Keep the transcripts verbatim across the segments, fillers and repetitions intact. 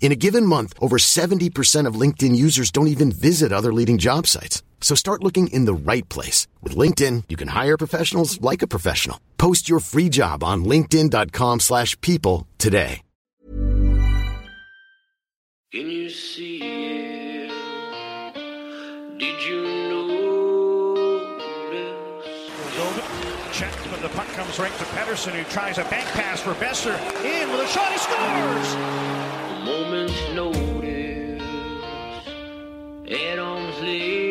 In a given month, over seventy percent of LinkedIn users don't even visit other leading job sites. So start looking in the right place. With LinkedIn, you can hire professionals like a professional. Post your free job on linkedin dot com slash people today. Can you see it? Did you notice? Check, but the puck comes right to Pedersen, who tries a back pass for Besser. In with a shot, he scores! A moment's notice. Adams leaves.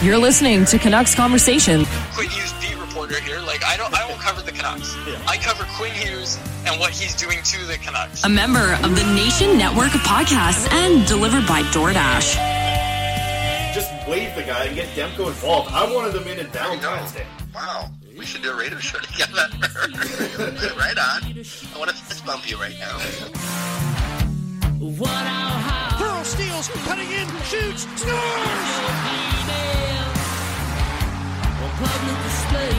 You're listening to Canucks Conversation. Quinn Hughes beat reporter here. Like, I don't, I won't cover the Canucks. Yeah. I cover Quinn Hughes and what he's doing to the Canucks. A member of the Nation Network of podcasts and delivered by DoorDash. Just wave the guy and get Demko involved. I wanted him in and down Wednesday. Wow. We should do a radio show together. Right on. I want to fist bump you right now. Pearl steals, cutting in, shoots, scores! Public display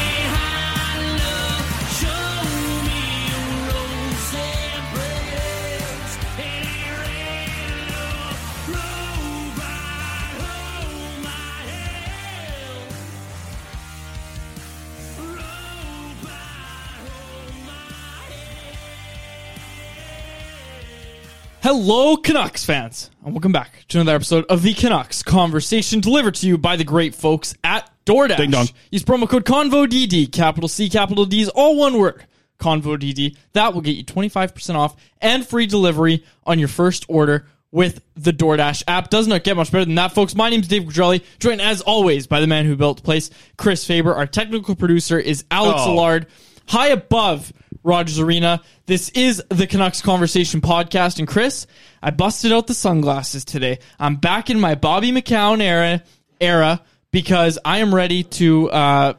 Hello, Canucks fans, and welcome back to another episode of the Canucks Conversation, delivered to you by the great folks at DoorDash. Ding dong. Use promo code CONVODD, capital C, capital D's, all one word, CONVODD. That will get you twenty-five percent off and free delivery on your first order with the DoorDash app. Does not get much better than that, folks. My name is Dave Guadrelli, joined as always by the man who built the place, Chris Faber. Our technical producer is Alex oh. Allard, high above Rogers Arena. This is the Canucks Conversation podcast, and Chris, I busted out the sunglasses today. I'm back in my Bobby McCown era, era because I am ready to uh,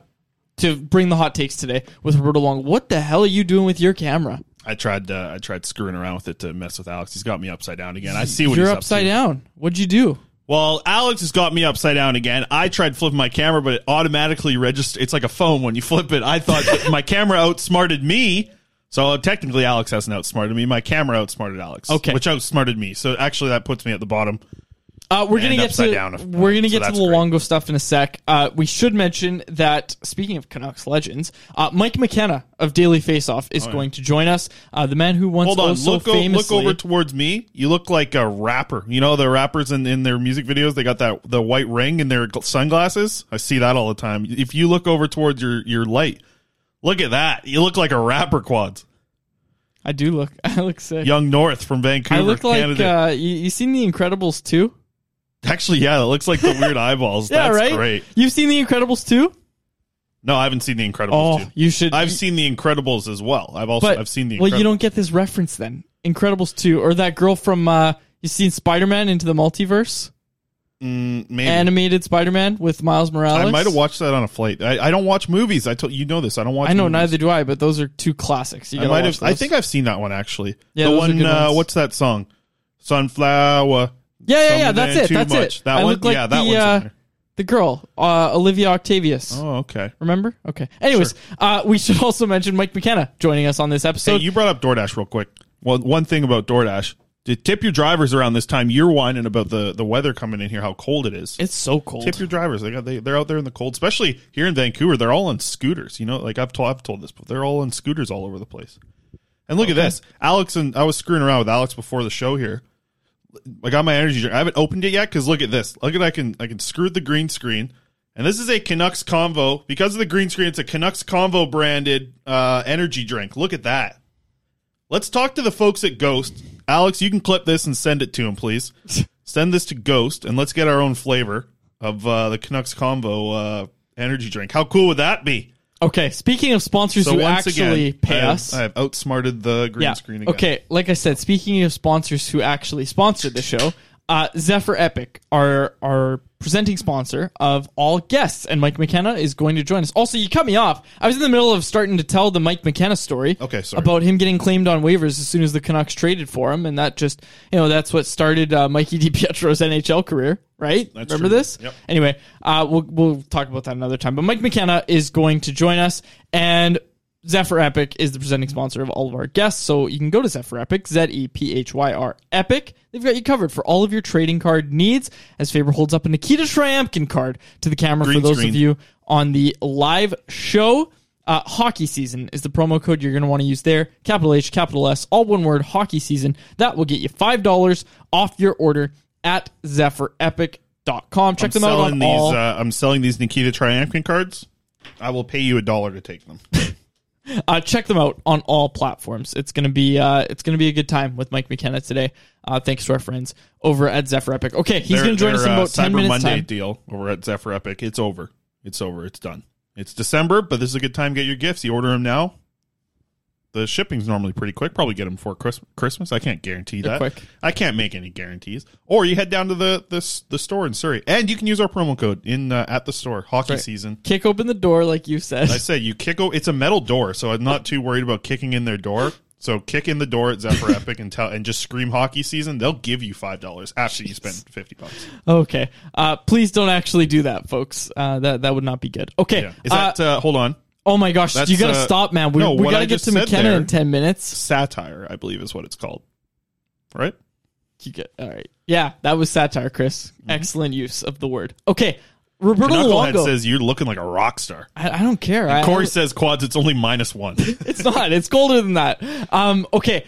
to bring the hot takes today with Roberto Luongo. What the hell are you doing with your camera? I tried uh, I tried screwing around with it to mess with Alex. He's got me upside down again. I see what You're he's up upside to. down. What'd you do? Well, Alex has got me upside down again. I tried flipping my camera, but it automatically registers. It's like a phone when you flip it. I thought that my camera outsmarted me. So technically, Alex hasn't outsmarted me. My camera outsmarted Alex, okay, which outsmarted me. So actually, that puts me at the bottom. Uh, we're gonna get to we're gonna get to the Luongo stuff in a sec. Uh, we should mention that speaking of Canucks legends, uh, Mike McKenna of Daily Face-Off is oh, yeah. going to join us. Uh, the man who once Hold on, so look, famously, look over towards me. You look like a rapper. You know the rappers in, in their music videos. They got that the white ring in their sunglasses. I see that all the time. If you look over towards your your light. Look at that. You look like a rapper, Quads. I do look. I look sick. Young North from Vancouver, I look like, Canada. Uh, you, you seen The Incredibles two? Actually, yeah. It looks like the weird eyeballs. yeah, That's right? great. You've seen The Incredibles two? No, I haven't seen The Incredibles two. Oh, you should. I've you, seen The Incredibles as well. I've also but, I've seen The Incredibles. Well, you don't get this reference then. Incredibles two. Or that girl from, uh, you've seen Spider-Man Into the Multiverse? Mm, maybe. Animated Spider-Man with Miles Morales. I might have watched that on a flight. I, I don't watch movies. I told you know this. I don't watch. I know movies. Neither do I. But those are two classics. You I might have. I think I've seen that one actually. Yeah, the one. Uh, what's that song? Sunflower. Yeah, yeah, yeah. That's it. That's much. it. That I one. Like yeah, that the, one's uh, the girl, uh, Olivia Octavius. Oh, okay. Remember? Okay. Anyways, sure. uh, we should also mention Mike McKenna joining us on this episode. Hey, you brought up DoorDash real quick. Well, one thing about DoorDash. To tip your drivers around this time, you're whining about the, the weather coming in here, how cold it is. It's so cold. Tip your drivers. They got, they, they're out there in the cold, especially here in Vancouver. They're all on scooters. You know, like I've told, I've told this, but they're all on scooters all over the place. And look okay. at this. Alex and I was screwing around with Alex before the show here. I got my energy drink. I haven't opened it yet because look at this. Look at I can I can screw the green screen. And this is a Canucks Convo. Because of the green screen, it's a Canucks Convo branded uh, energy drink. Look at that. Let's talk to the folks at Ghost. Alex, you can clip this and send it to him, please. Send this to Ghost, and let's get our own flavor of uh, the Canucks Convo uh, energy drink. How cool would that be? Okay, speaking of sponsors so who actually again, pay I have, us. I have outsmarted the green yeah, screen again. Okay, like I said, speaking of sponsors who actually sponsored the show, uh, Zephyr Epic are our presenting sponsor of all guests, and Mike McKenna is going to join us. Also, you cut me off. I was in the middle of starting to tell the Mike McKenna story okay, sorry. about him getting claimed on waivers as soon as the Canucks traded for him, and that just, you know, that's what started uh, Mikey DiPietro's N H L career, right? That's Remember true. this? Yep. Anyway, uh, we'll we'll talk about that another time, but Mike McKenna is going to join us, and Zephyr Epic is the presenting sponsor of all of our guests, so you can go to Zephyr Epic, Z E P H Y R Epic. They've got you covered for all of your trading card needs, as Faber holds up a Nikita Tryamkin card to the camera Green for those screen. of you on the live show. Uh, hockey season is the promo code you're going to want to use there. Capital H, capital S, all one word, hockey season. That will get you five dollars off your order at Zephyr Epic dot com. Check I'm them out on these, all. Uh, I'm selling these Nikita Tryamkin cards. I will pay you a dollar to take them. Uh, check them out on all platforms. It's gonna be uh, it's gonna be a good time with Mike McKenna today. Uh, thanks to our friends over at Zephyr Epic. Okay, he's their, gonna join their, us in about uh, ten Cyber minutes. Monday time. deal over at Zephyr Epic. It's over. It's over. It's done. It's December, but this is a good time to get your gifts. You order them now. The shipping's normally pretty quick. Probably get them before Christmas. I can't guarantee that. They're quick. I can't make any guarantees. Or you head down to the the, the store in Surrey, and you can use our promo code in uh, at the store. Hockey right. season. Kick open the door, like you said. I say you kick. O- it's a metal door, so I'm not too worried about kicking in their door. So kick in the door at Zephyr Epic and tell and just scream hockey season. They'll give you five dollars after you spend fifty bucks. Okay, uh, please don't actually do that, folks. Uh, that that would not be good. Okay, yeah. Is that uh, uh, hold on. Oh my gosh, That's, you gotta uh, stop, man. We, no, we gotta I get to McKenna there, in ten minutes. Satire, I believe, is what it's called. Right? You get all right. Yeah, that was satire, Chris. Mm-hmm. Excellent use of the word. Okay. Roberto Luongo says you're looking like a rock star. I, I don't care. And Corey I, I, says Quads, it's only minus one. It's not. It's colder than that. Um, okay.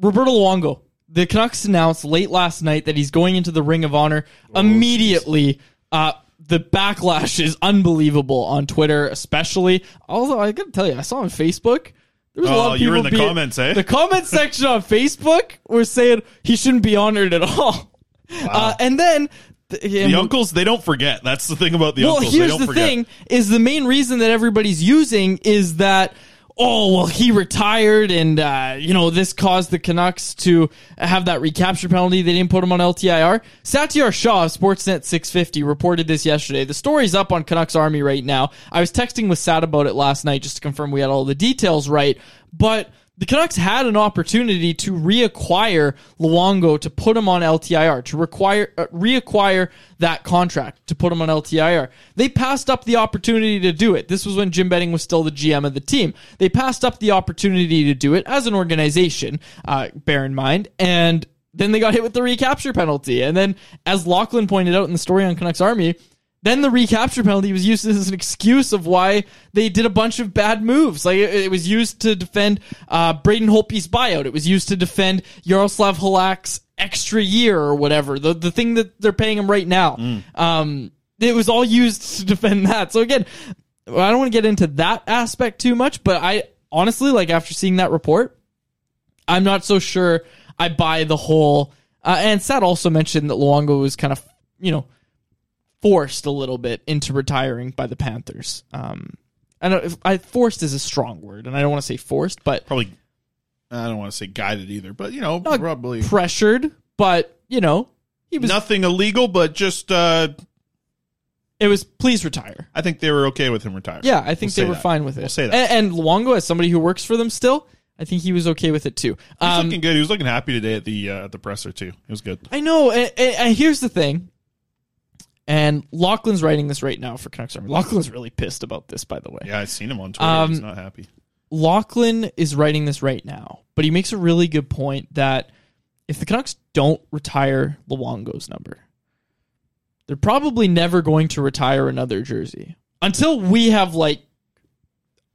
Roberto Luongo. The Canucks announced late last night that he's going into the Ring of Honor oh, immediately. Geez. Uh The backlash is unbelievable on Twitter, especially. Although I gotta tell you, I saw on Facebook there was oh, a lot of people. You were in the being, comments, eh? The comment section on Facebook were saying he shouldn't be honored at all. Wow. Uh, and then the, and the uncles, they don't forget. That's the thing about the well, uncles. Well, here's they don't the forget. thing: is the main reason that everybody's using is that. Oh, well, he retired, and, uh, you know, this caused the Canucks to have that recapture penalty. They didn't put him on L T I R. Satyar Shah of Sportsnet six fifty reported this yesterday. The story's up on Canucks Army right now. I was texting with Sat about it last night just to confirm we had all the details right, but the Canucks had an opportunity to reacquire Luongo, to put him on L T I R, to require uh, reacquire that contract, to put him on L T I R. They passed up the opportunity to do it. This was when Jim Benning was still the G M of the team. They passed up the opportunity to do it as an organization, uh, bear in mind, and then they got hit with the recapture penalty. And then, as Lachlan pointed out in the story on Canucks Army, then the recapture penalty was used as an excuse of why they did a bunch of bad moves. Like, it, it was used to defend uh, Braden Holtby's buyout. It was used to defend Jaroslav Halak's extra year or whatever, the the thing that they're paying him right now. Mm. Um, it was all used to defend that. So again, I don't want to get into that aspect too much, but I honestly, like, after seeing that report, I'm not so sure I buy the whole. Uh, and Sat also mentioned that Luongo was kind of, you know, forced a little bit into retiring by the Panthers. Um, I know if I forced is a strong word, and I don't want to say forced, but probably I don't want to say guided either. But you know, probably pressured. But you know, he was nothing illegal, but just uh, it was please retire. I think they were okay with him retiring. Yeah, I think we'll they were that. fine with it. We'll say that. And, and Luongo, as somebody who works for them still, I think he was okay with it too. Um, He's looking good. He was looking happy today at the uh, at the presser too. It was good. I know. And, and, and here's the thing. And Lachlan's writing this right now for Canucks Army. Lachlan's really pissed about this, by the way. Yeah, I've seen him on Twitter. Um, He's not happy. Lachlan is writing this right now, but he makes a really good point that if the Canucks don't retire Luongo's number, they're probably never going to retire another jersey until we have, like,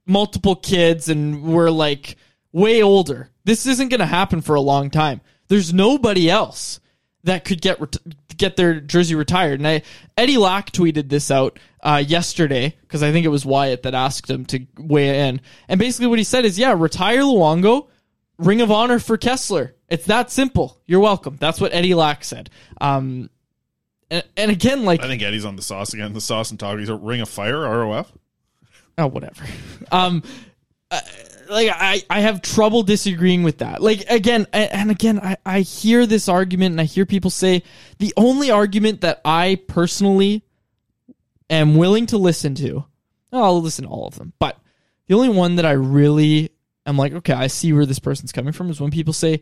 multiple kids and we're, like, way older. This isn't going to happen for a long time. There's nobody else that could get ret- get their jersey retired. And I, Eddie Lack tweeted this out uh, yesterday, because I think it was Wyatt that asked him to weigh in. And basically what he said is, yeah, retire Luongo, Ring of Honor for Kessler. It's that simple. You're welcome. That's what Eddie Lack said. Um, and, and again, like... I think Eddie's on the sauce again. The sauce and talk. He's a Ring of Fire, R O F. Oh, whatever. um, uh, like, I, I have trouble disagreeing with that. Like, again, and again, I, I hear this argument and I hear people say, the only argument that I personally am willing to listen to, I'll listen to all of them, but the only one that I really am like, okay, I see where this person's coming from, is when people say,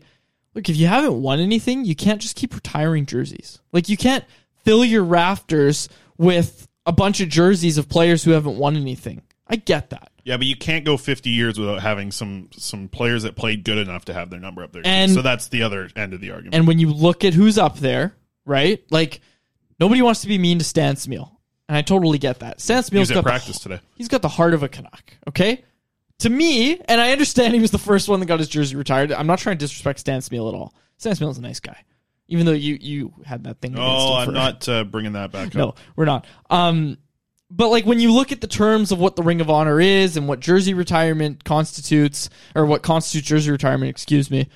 look, if you haven't won anything, you can't just keep retiring jerseys. Like, you can't fill your rafters with a bunch of jerseys of players who haven't won anything. I get that. Yeah, but you can't go fifty years without having some some players that played good enough to have their number up there. And, so that's the other end of the argument. And when you look at who's up there, right? Like, nobody wants to be mean to Stan Smyl. And I totally get that. Stan Smyl's got practice the, today. He's got the heart of a Canuck, okay? To me, and I understand he was the first one that got his jersey retired. I'm not trying to disrespect Stan Smyl at all. Stan Smyl's a nice guy. Even though you you had that thing against oh, him. Oh, I'm not uh, bringing that back up. No, we're not. Um But, like, when you look at the terms of what the Ring of Honor is and what jersey retirement constitutes, or what constitutes jersey retirement, excuse me,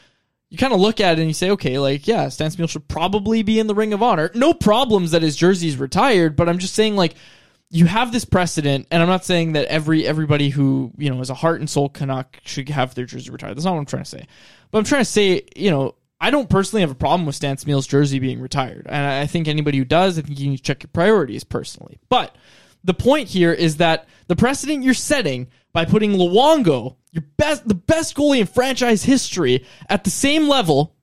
you kind of look at it and you say, okay, like, yeah, Stan Smyl should probably be in the Ring of Honor. No problems that his jersey's retired, but I'm just saying, like, you have this precedent, and I'm not saying that every everybody who, you know, is a heart and soul Canuck should have their jersey retired. That's not what I'm trying to say. But I'm trying to say, you know, I don't personally have a problem with Stan Smyl's jersey being retired. And I think anybody who does, I think you need to check your priorities personally. But the point here is that the precedent you're setting by putting Luongo, your best, the best goalie in franchise history, at the same level,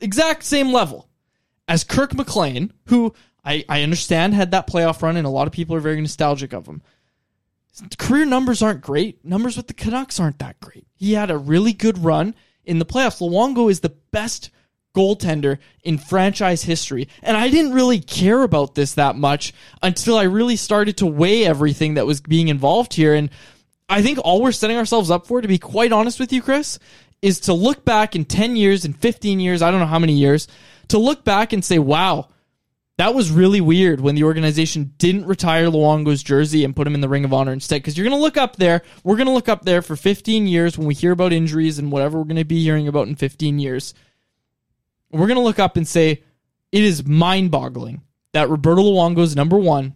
exact same level, as Kirk McLean, who I, I understand had that playoff run, and a lot of people are very nostalgic of him. His career numbers aren't great. Numbers with the Canucks aren't that great. He had a really good run in the playoffs. Luongo is the best goaltender in franchise history. And I didn't really care about this that much until I really started to weigh everything that was being involved here. And I think all we're setting ourselves up for, to be quite honest with you, Chris, is to look back in ten years and fifteen years, I don't know how many years, to look back and say, wow, that was really weird when the organization didn't retire Luongo's jersey and put him in the Ring of Honor instead. Because you're going to look up there. We're going to look up there for fifteen years when we hear about injuries and whatever we're going to be hearing about in fifteen years. We're going to look up and say, it is mind-boggling that Roberto Luongo's number one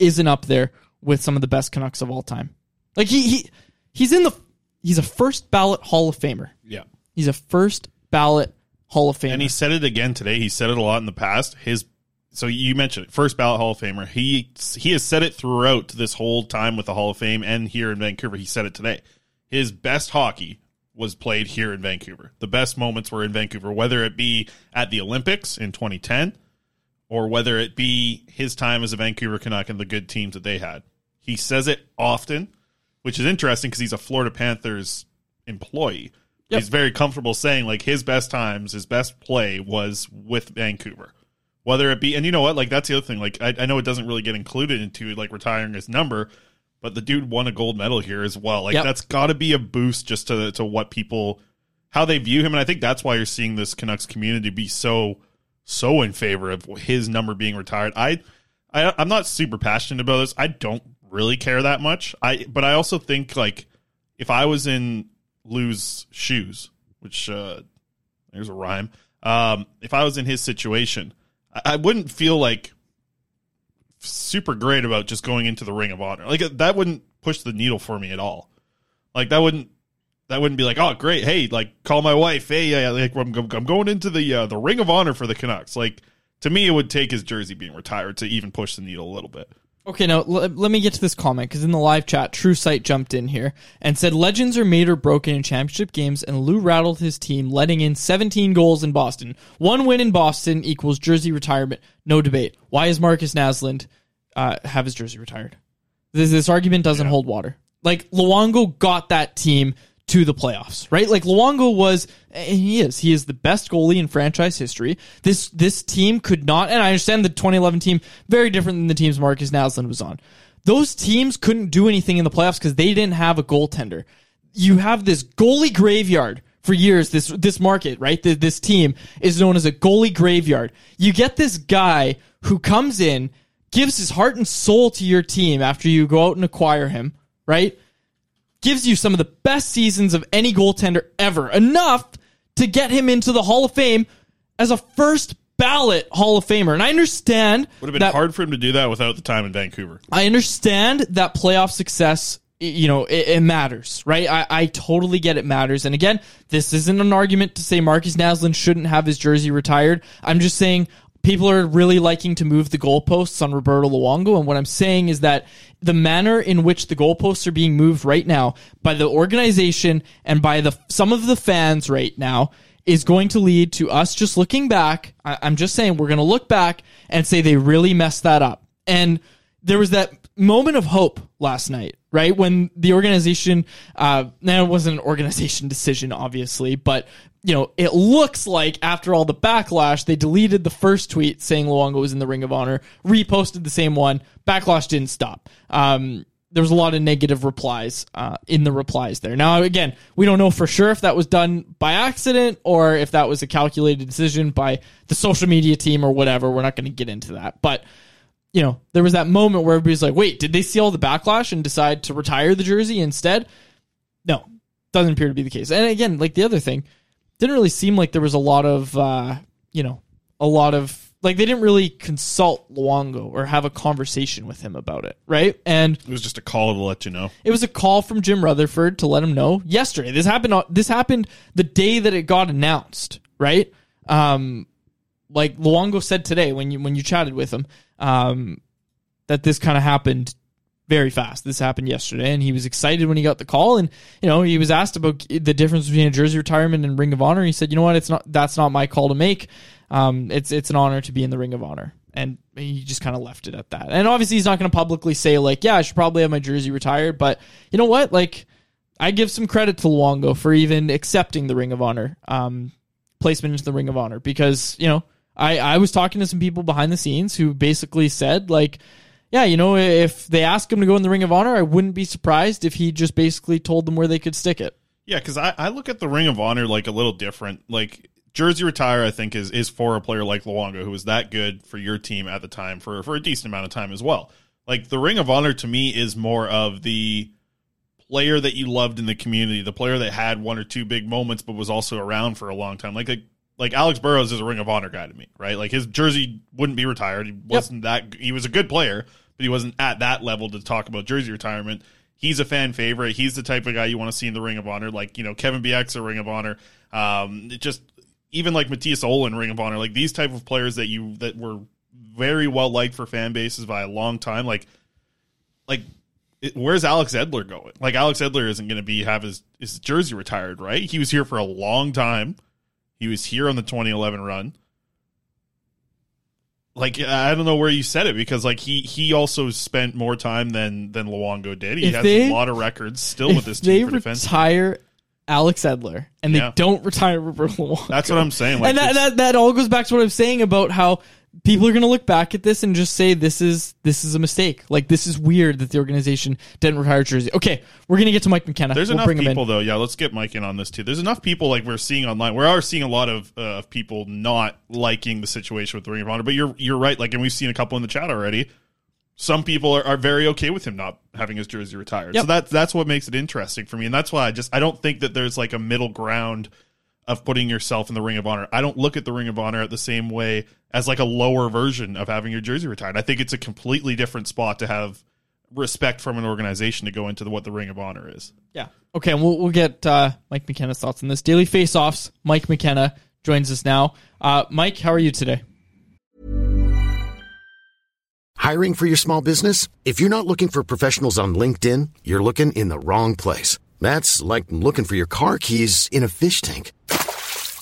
isn't up there with some of the best Canucks of all time. Like, he he he's in the, he's a first ballot Hall of Famer. Yeah. He's a first ballot Hall of Famer. And he said it again today. He said it a lot in the past. His, so you mentioned it, first ballot Hall of Famer. He, he has said it throughout this whole time with the Hall of Fame and here in Vancouver. He said it today. His best hockey was played here in Vancouver. The best moments were in Vancouver, whether it be at the Olympics in twenty ten or whether it be his time as a Vancouver Canuck and the good teams that they had. He says it often, which is interesting because he's a Florida Panthers employee. Yep. He's very comfortable saying, like, his best times, his best play was with Vancouver. Whether it be, and you know what, like, that's the other thing. Like, I, I know it doesn't really get included into, like, retiring his number, but the dude won a gold medal here as well. Like, yep. That's got to be a boost just to to what people, how they view him. And I think that's why you're seeing this Canucks community be so, so in favor of his number being retired. I, I I'm not super passionate about this. I don't really care that much. I, but I also think, like, if I was in Lou's shoes, which uh there's a rhyme, um if I was in his situation, I, I wouldn't feel like super great about just going into the Ring of Honor. Like, that wouldn't push the needle for me at all. Like, that wouldn't that wouldn't be like, oh great, hey, like, call my wife, hey, uh, like, I'm, I'm going into the uh, the Ring of Honor for the Canucks. Like, to me, it would take his jersey being retired to even push the needle a little bit. Okay, now, l- let me get to this comment, because in the live chat, True Sight jumped in here and said, legends are made or broken in championship games, and Lou rattled his team, letting in seventeen goals in Boston. One win in Boston equals jersey retirement. No debate. Why is Marcus Naslund uh, have his jersey retired? This, this argument doesn't yeah. hold water. Like, Luongo got that team to the playoffs, right? Like, Luongo was, and he is, he is the best goalie in franchise history. This this team could not, and I understand the twenty eleven team, very different than the teams Marcus Naslund was on. Those teams couldn't do anything in the playoffs because they didn't have a goaltender. You have this goalie graveyard for years. This this market, right? The, this team is known as a goalie graveyard. You get this guy who comes in, gives his heart and soul to your team after you go out and acquire him, right? Gives you some of the best seasons of any goaltender ever. Enough to get him into the Hall of Fame as a first ballot Hall of Famer. And I understand... Would have been that, hard for him to do that without the time in Vancouver. I understand that playoff success, you know, it, it matters, right? I, I totally get it matters. And again, this isn't an argument to say Marcus Naslund shouldn't have his jersey retired. I'm just saying... people are really liking to move the goalposts on Roberto Luongo, and what I'm saying is that the manner in which the goalposts are being moved right now by the organization and by the some of the fans right now is going to lead to us just looking back. I, I'm just saying we're going to look back and say they really messed that up. And there was that moment of hope last night, right? When the organization, uh, now it wasn't an organization decision, obviously, but you know, it looks like after all the backlash, they deleted the first tweet saying Luongo was in the Ring of Honor, reposted the same one. Backlash didn't stop. Um, there was a lot of negative replies uh, in the replies there. Now, again, we don't know for sure if that was done by accident or if that was a calculated decision by the social media team or whatever. We're not going to get into that. But, you know, there was that moment where everybody's like, wait, did they see all the backlash and decide to retire the jersey instead? No, doesn't appear to be the case. And again, like the other thing, didn't really seem like there was a lot of, uh, you know, a lot of, like, they didn't really consult Luongo or have a conversation with him about it, right? And it was just a call to let you know. It was a call from Jim Rutherford to let him know yesterday. This happened This happened the day that it got announced, right? Um, like Luongo said today when you when you chatted with him, um, that this kind of happened very fast. This happened yesterday, and he was excited when he got the call. And you know, he was asked about the difference between a jersey retirement and Ring of Honor. He said, "You know what? It's not that's not my call to make. Um, it's it's an honor to be in the Ring of Honor." And he just kind of left it at that. And obviously, he's not going to publicly say like, "Yeah, I should probably have my jersey retired." But you know what? Like, I give some credit to Luongo for even accepting the Ring of Honor um, placement into the Ring of Honor, because you know, I I was talking to some people behind the scenes who basically said like, yeah, you know, if they ask him to go in the Ring of Honor, I wouldn't be surprised if he just basically told them where they could stick it. Yeah, because I, I look at the Ring of Honor like a little different. Like, jersey retire, I think, is is for a player like Luongo, who was that good for your team at the time for, for a decent amount of time as well. Like, the Ring of Honor to me is more of the player that you loved in the community, the player that had one or two big moments but was also around for a long time. Like, like Like, Alex Burrows is a Ring of Honor guy to me, right? Like, his jersey wouldn't be retired. He wasn't yep. that – he was a good player, but he wasn't at that level to talk about jersey retirement. He's a fan favorite. He's the type of guy you want to see in the Ring of Honor. Like, you know, Kevin B X, a Ring of Honor. Um, it just – even like Matias Olin, Ring of Honor. Like, these type of players that you – that were very well liked for fan bases by a long time. Like, like it, where's Alex Edler going? Like, Alex Edler isn't going to be have his, his jersey retired, right? He was here for a long time. He was here on the twenty eleven run. Like, I don't know where you said it, because like he he also spent more time than than Luongo did. He if has they, a lot of records still with this team for defense. If they retire Alex Edler and yeah. they don't retire Roberto Luongo. That's what I'm saying. Like, and that, that that all goes back to what I'm saying about how people are going to look back at this and just say this is this is a mistake. Like, this is weird that the organization didn't retire jersey. Okay, we're going to get to Mike McKenna. There's we'll enough bring people though. Yeah, let's get Mike in on this too. There's enough people like we're seeing online. We are seeing a lot of uh, of people not liking the situation with the Ring of Honor. But you're you're right. Like, and we've seen a couple in the chat already. Some people are, are very okay with him not having his jersey retired. Yep. So that that's what makes it interesting for me, and that's why I just I don't think that there's like a middle ground of putting yourself in the Ring of Honor. I don't look at the Ring of Honor the same way as like a lower version of having your jersey retired. I think it's a completely different spot to have respect from an organization to go into the, what the Ring of Honor is. Yeah. Okay. And we'll, we'll get uh, Mike McKenna's thoughts on this. Daily Face-Offs. Mike McKenna joins us now. Uh, Mike, how are you today? Hiring for your small business? If you're not looking for professionals on LinkedIn, you're looking in the wrong place. That's like looking for your car keys in a fish tank.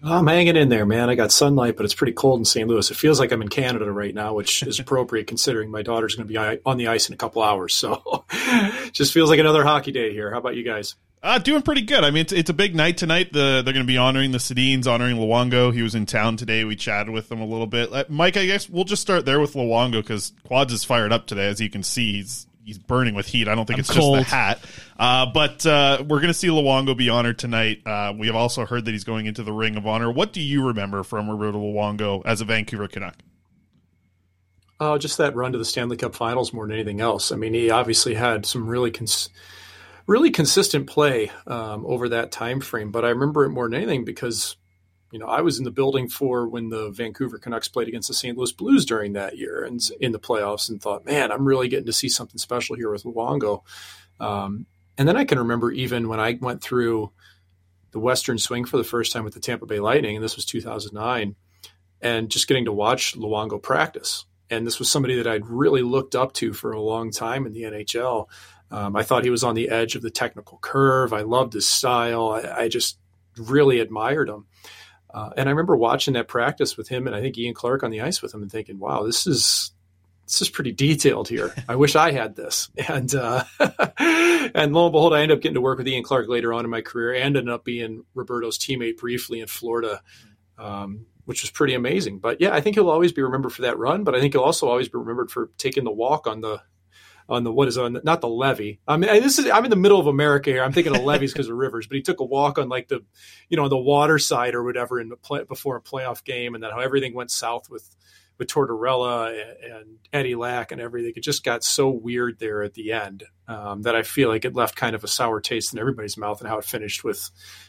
I'm hanging in there, man. I got sunlight, but it's pretty cold in Saint Louis. It feels like I'm in Canada right now, which is appropriate considering my daughter's going to be on the ice in a couple hours. So just feels like another hockey day here. How about you guys? Uh, doing pretty good. I mean, it's, it's a big night tonight. The, they're going to be honoring the Sedins, honoring Luongo. He was in town today. We chatted with him a little bit. Uh, Mike, I guess we'll just start there with Luongo because Quads is fired up today. As you can see, he's he's burning with heat. I don't think I'm it's cold. Just the hat. Uh, but uh, we're going to see Luongo be honored tonight. Uh, we have also heard that he's going into the Ring of Honor. What do you remember from Roberto Luongo as a Vancouver Canuck? Oh, uh, just that run to the Stanley Cup Finals more than anything else. I mean, he obviously had some really cons- really consistent play um, over that time frame, but I remember it more than anything because, you know, I was in the building for when the Vancouver Canucks played against the Saint Louis Blues during that year and in the playoffs, and thought, man, I'm really getting to see something special here with Luongo. Um, and then I can remember even when I went through the Western Swing for the first time with the Tampa Bay Lightning, and this was two thousand nine, and just getting to watch Luongo practice. And this was somebody that I'd really looked up to for a long time in the N H L. Um, I thought he was on the edge of the technical curve. I loved his style. I, I just really admired him. Uh, and I remember watching that practice with him and I think Ian Clark on the ice with him and thinking, wow, this is this is pretty detailed here. I wish I had this. And uh, and lo and behold, I ended up getting to work with Ian Clark later on in my career and ended up being Roberto's teammate briefly in Florida, um, which was pretty amazing. But, yeah, I think he'll always be remembered for that run, but I think he'll also always be remembered for taking the walk on the – on the, what is on, not the levee. I mean, this is, I'm in the middle of America here. I'm thinking of levees because of rivers, but he took a walk on like the, you know, on the water side or whatever in the play, before a playoff game. And then how everything went south with, with Tortorella and, and Eddie Lack and everything. It just got so weird there at the end um, that I feel like it left kind of a sour taste in everybody's mouth and how it finished with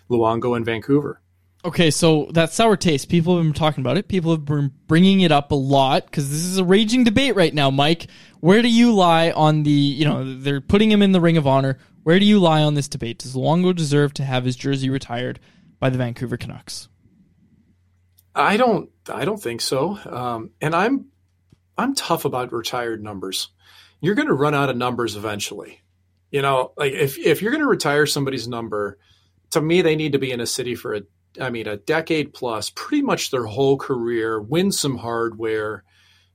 Luongo in Vancouver. Okay, so that sour taste, people have been talking about it. People have been bringing it up a lot because this is a raging debate right now, Mike. Where do you lie on the, you know, they're putting him in the Ring of Honor. Where do you lie on this debate? Does Luongo deserve to have his jersey retired by the Vancouver Canucks? I don't I don't think so. Um, and I'm I'm tough about retired numbers. You're going to run out of numbers eventually. You know, like if if you're going to retire somebody's number, to me they need to be in a city for a I mean, a decade plus, pretty much their whole career, win some hardware.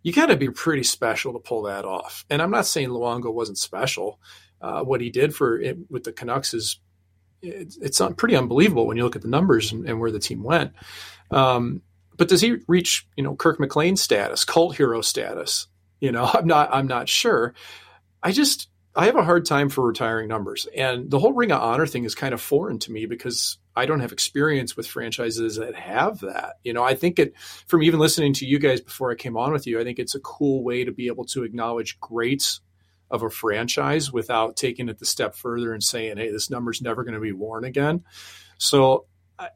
You got to be pretty special to pull that off. And I'm not saying Luongo wasn't special. Uh, what he did for it with the Canucks is it, it's pretty unbelievable when you look at the numbers and, and where the team went. Um, but does he reach, you know, Kirk McLean status, cult hero status? You know, I'm not, I'm not sure. I just, I have a hard time for retiring numbers. And the whole Ring of Honor thing is kind of foreign to me because I don't have experience with franchises that have that. You know, I think it, from even listening to you guys before I came on with you, I think it's a cool way to be able to acknowledge greats of a franchise without taking it the step further and saying, hey, this number's never going to be worn again. So uh,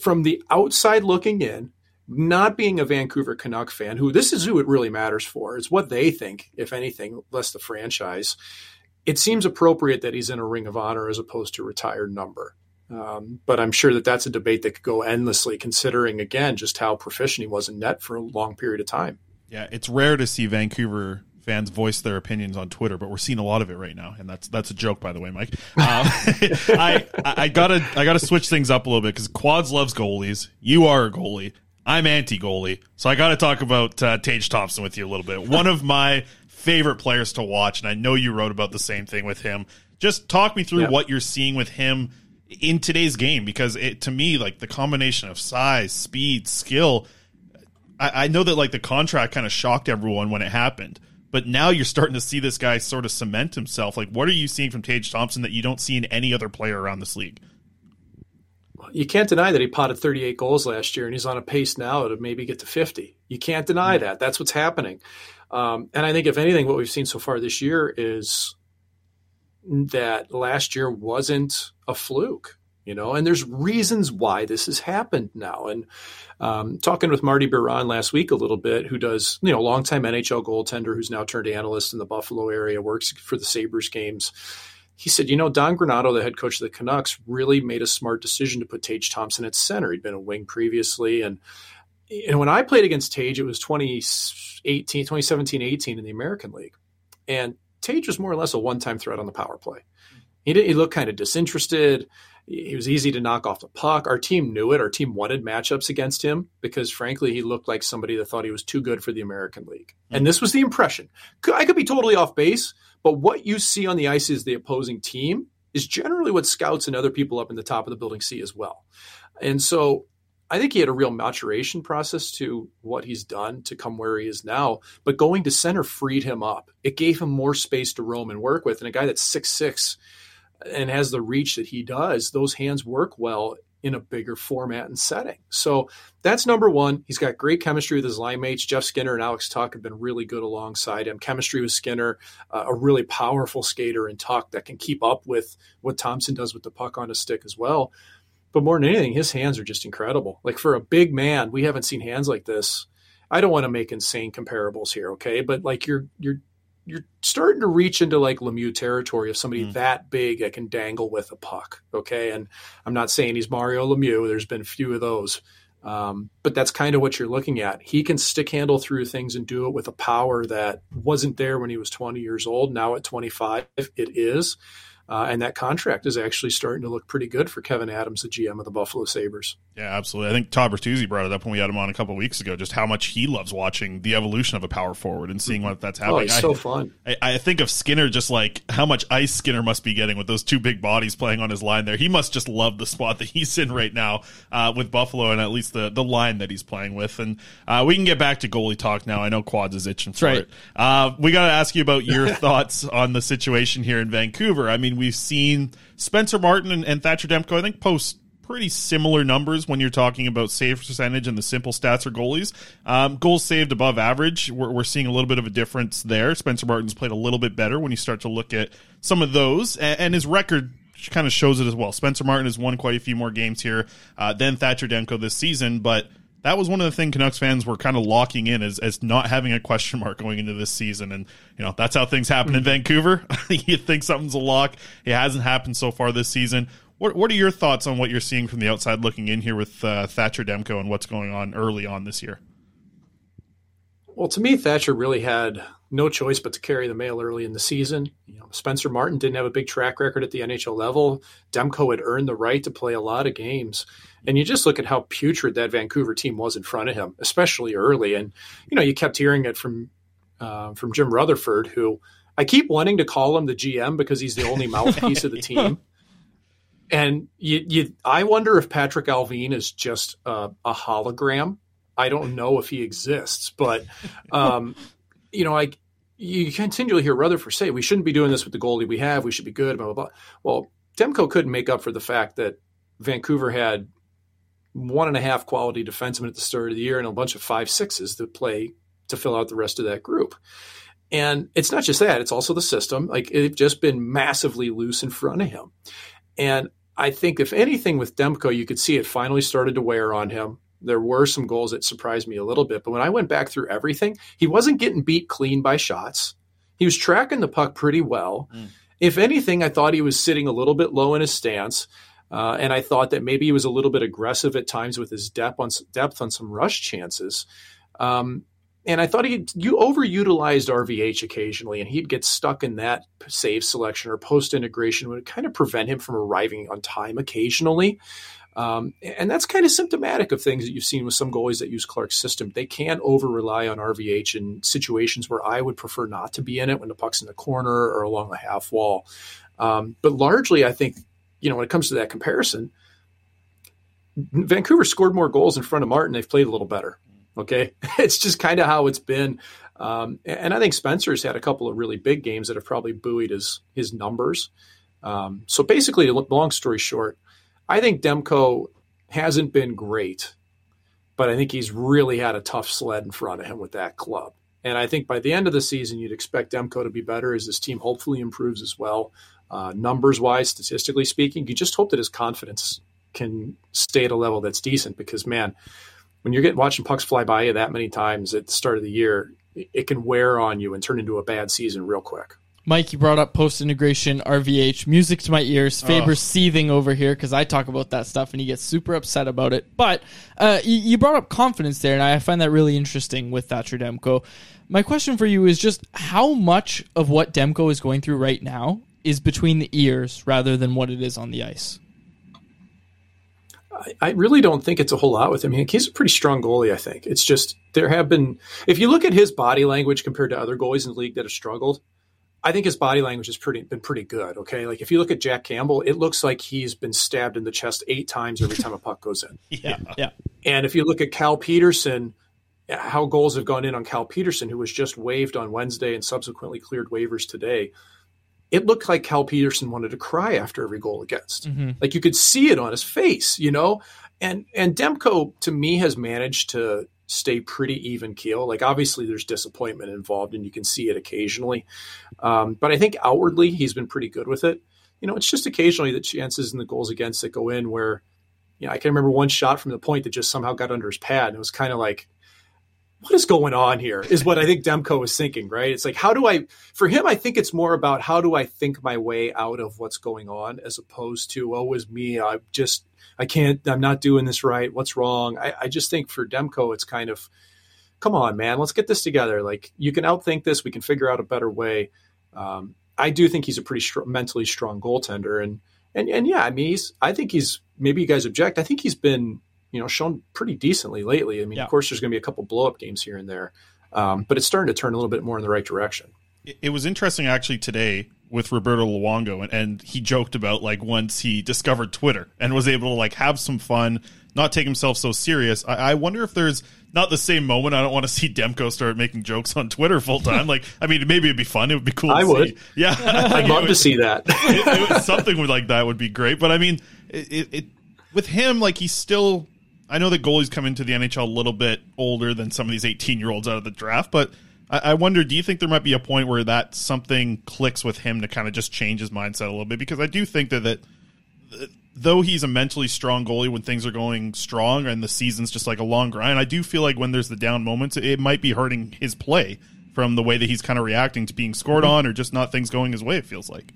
from the outside looking in, not being a Vancouver Canuck fan, who this is who it really matters for. It's what they think, if anything, less the franchise. It seems appropriate that he's in a Ring of Honor as opposed to retired number. Um, but I'm sure that that's a debate that could go endlessly, considering, again, just how proficient he was in net for a long period of time. Yeah, it's rare to see Vancouver fans voice their opinions on Twitter, but we're seeing a lot of it right now, and that's that's a joke, by the way, Mike. Uh, I I gotta I gotta switch things up a little bit because Quads loves goalies. You are a goalie. I'm anti-goalie, so I gotta talk about uh, Tage Thompson with you a little bit. One of my favorite players to watch, and I know you wrote about the same thing with him. Just talk me through yeah. what you're seeing with him in today's game, because it to me, like the combination of size, speed, skill. I, I know that like the contract kind of shocked everyone when it happened, but now you're starting to see this guy sort of cement himself. Like, what are you seeing from Tage Thompson that you don't see in any other player around this league? You can't deny that he potted thirty-eight goals last year, and he's on a pace now to maybe get to fifty. You can't deny that. That's what's happening. Um, and I think, if anything, what we've seen so far this year is that last year wasn't a fluke, you know, and there's reasons why this has happened now. And um, talking with Marty Biron last week a little bit, who does, you know, longtime N H L goaltender who's now turned analyst in the Buffalo area, works for the Sabres games. He said, you know, Don Granato, the head coach of the Canucks, really made a smart decision to put Tage Thompson at center. He'd been a wing previously. And, and when I played against Tage, it was twenty seventeen eighteen in the American League. And Tage was more or less a one-time threat on the power play. He, did, he looked kind of disinterested. He was easy to knock off the puck. Our team knew it. Our team wanted matchups against him because, frankly, he looked like somebody that thought he was too good for the American League. Mm-hmm. And this was the impression. I could be totally off base, but what you see on the ice is the opposing team is generally what scouts and other people up in the top of the building see as well. And so I think he had a real maturation process to what he's done to come where he is now, but going to center freed him up. It gave him more space to roam and work with. And a guy that's six six and has the reach that he does, those hands work well in a bigger format and setting. So that's number one. He's got great chemistry with his line mates. Jeff Skinner and Alex Tuck have been really good alongside him. Chemistry with Skinner, uh, a really powerful skater in Tuck that can keep up with what Thompson does with the puck on his stick as well. But more than anything, his hands are just incredible. Like, for a big man, we haven't seen hands like this. I don't want to make insane comparables here, okay? But like you're you're you're starting to reach into like Lemieux territory of somebody mm. that big that can dangle with a puck, okay? And I'm not saying he's Mario Lemieux. There's been few of those. Um, but that's kind of what you're looking at. He can stick handle through things and do it with a power that wasn't there when he was twenty years old. Now at twenty-five, it is. Uh, and that contract is actually starting to look pretty good for Kevin Adams, the G M of the Buffalo Sabres. Yeah, absolutely. I think Todd Bertuzzi brought it up when we had him on a couple of weeks ago, just how much he loves watching the evolution of a power forward and seeing what that's happening. Oh, it's so I, fun. I, I think of Skinner, just like how much ice Skinner must be getting with those two big bodies playing on his line there. He must just love the spot that he's in right now uh, with Buffalo, and at least the, the line that he's playing with. And uh, we can get back to goalie talk now. I know Quads is itching for right. it. Uh, we got to ask you about your thoughts on the situation here in Vancouver. I mean, we've seen Spencer Martin and, and Thatcher Demko, I think, post pretty similar numbers when you're talking about save percentage and the simple stats for goalies. Um, goals saved above average, we're, we're seeing a little bit of a difference there. Spencer Martin's played a little bit better when you start to look at some of those, and, and his record kind of shows it as well. Spencer Martin has won quite a few more games here uh, than Thatcher Demko this season, but that was one of the things Canucks fans were kind of locking in as, as not having a question mark going into this season. And, you know, that's how things happen in Vancouver. You think something's a lock. It hasn't happened so far this season. What, what are your thoughts on what you're seeing from the outside looking in here with uh, Thatcher Demko and what's going on early on this year? Well, to me, Thatcher really had no choice but to carry the mail early in the season. You know, Spencer Martin didn't have a big track record at the N H L level. Demko had earned the right to play a lot of games. And you just look at how putrid that Vancouver team was in front of him, especially early. And, you know, you kept hearing it from uh, from Jim Rutherford, who I keep wanting to call him the G M because he's the only mouthpiece of the team. And you, you, I wonder if Patrick Alvine is just uh, a hologram. I don't know if he exists, but, um, you know, I, you continually hear Rutherford say, we shouldn't be doing this with the goalie we have. We should be good, blah, blah, blah. Well, Demko couldn't make up for the fact that Vancouver had one and a half quality defensemen at the start of the year and a bunch of five sixes to play to fill out the rest of that group. And it's not just that, it's also the system. Like, it had just been massively loose in front of him. And I think if anything with Demko, you could see it finally started to wear on him. There were some goals that surprised me a little bit, but when I went back through everything, he wasn't getting beat clean by shots. He was tracking the puck pretty well. Mm. If anything, I thought he was sitting a little bit low in his stance, uh, and I thought that maybe he was a little bit aggressive at times with his depth on depth on some rush chances. Um, and I thought he you overutilized R V H occasionally, and he'd get stuck in that save selection or post-integration would kind of prevent him from arriving on time occasionally. Um, and that's kind of symptomatic of things that you've seen with some goalies that use Clark's system. They can over-rely on R V H in situations where I would prefer not to be in it, when the puck's in the corner or along the half wall. Um, but largely, I think, you know, when it comes to that comparison, Vancouver scored more goals in front of Martin. They've played a little better. Okay. It's just kind of how it's been. Um, and I think Spencer's had a couple of really big games that have probably buoyed his, his numbers. Um, so basically, long story short, I think Demko hasn't been great, but I think he's really had a tough sled in front of him with that club. And I think by the end of the season, you'd expect Demko to be better as this team hopefully improves as well. Uh, numbers-wise, statistically speaking, you just hope that his confidence can stay at a level that's decent because, man, when you're getting watching pucks fly by you that many times at the start of the year, it can wear on you and turn into a bad season real quick. Mike, you brought up post-integration, R V H, music to my ears. Faber's oh. seething over here because I talk about that stuff and he gets super upset about it. But uh, you, you brought up confidence there, and I find that really interesting with Thatcher Demko. My question for you is just how much of what Demko is going through right now is between the ears rather than what it is on the ice? I, I really don't think it's a whole lot with him. He's a pretty strong goalie, I think. It's just there have been – if you look at his body language compared to other goalies in the league that have struggled – I think his body language has pretty, been pretty good, okay? Like, if you look at Jack Campbell, it looks like he's been stabbed in the chest eight times every time a puck goes in. yeah, yeah. And if you look at Cal Peterson, how goals have gone in on Cal Peterson, who was just waived on Wednesday and subsequently cleared waivers today, it looked like Cal Peterson wanted to cry after every goal against. Mm-hmm. Like, you could see it on his face, you know? And, and Demko, to me, has managed to stay pretty even keel. Like, obviously there's disappointment involved and you can see it occasionally. Um, but I think outwardly he's been pretty good with it. You know, it's just occasionally the chances and the goals against that go in where, you know, I can remember one shot from the point that just somehow got under his pad. And it was kind of like, what is going on here is what I think Demko is thinking, right? It's like, how do I, for him, I think it's more about how do I think my way out of what's going on as opposed to, oh, it's me. I just, I can't, I'm not doing this right. What's wrong? I, I just think for Demko, it's kind of, come on, man, let's get this together. Like, you can outthink this. We can figure out a better way. Um, I do think he's a pretty str- mentally strong goaltender. And, and, and yeah, I mean, he's, I think he's, maybe you guys object. I think he's been, you know, shown pretty decently lately. I mean, yeah. Of course, there's going to be a couple blow-up games here and there, um, but it's starting to turn a little bit more in the right direction. It, it was interesting, actually, today with Roberto Luongo, and, and he joked about, like, once he discovered Twitter and was able to, like, have some fun, not take himself so serious. I, I wonder if there's not the same moment. I don't want to see Demko start making jokes on Twitter full-time. Like, I mean, maybe it'd be fun. It would be cool. I to would. See. Yeah. I'd love would, to see that. it, it, something like that would be great. But, I mean, it, it, it with him, like, he's still... I know that goalies come into the N H L a little bit older than some of these eighteen-year-olds out of the draft, but I, I wonder, do you think there might be a point where that something clicks with him to kind of just change his mindset a little bit? Because I do think that, that though he's a mentally strong goalie when things are going strong and the season's just like a long grind, I do feel like when there's the down moments, it might be hurting his play from the way that he's kind of reacting to being scored on or just not things going his way, it feels like.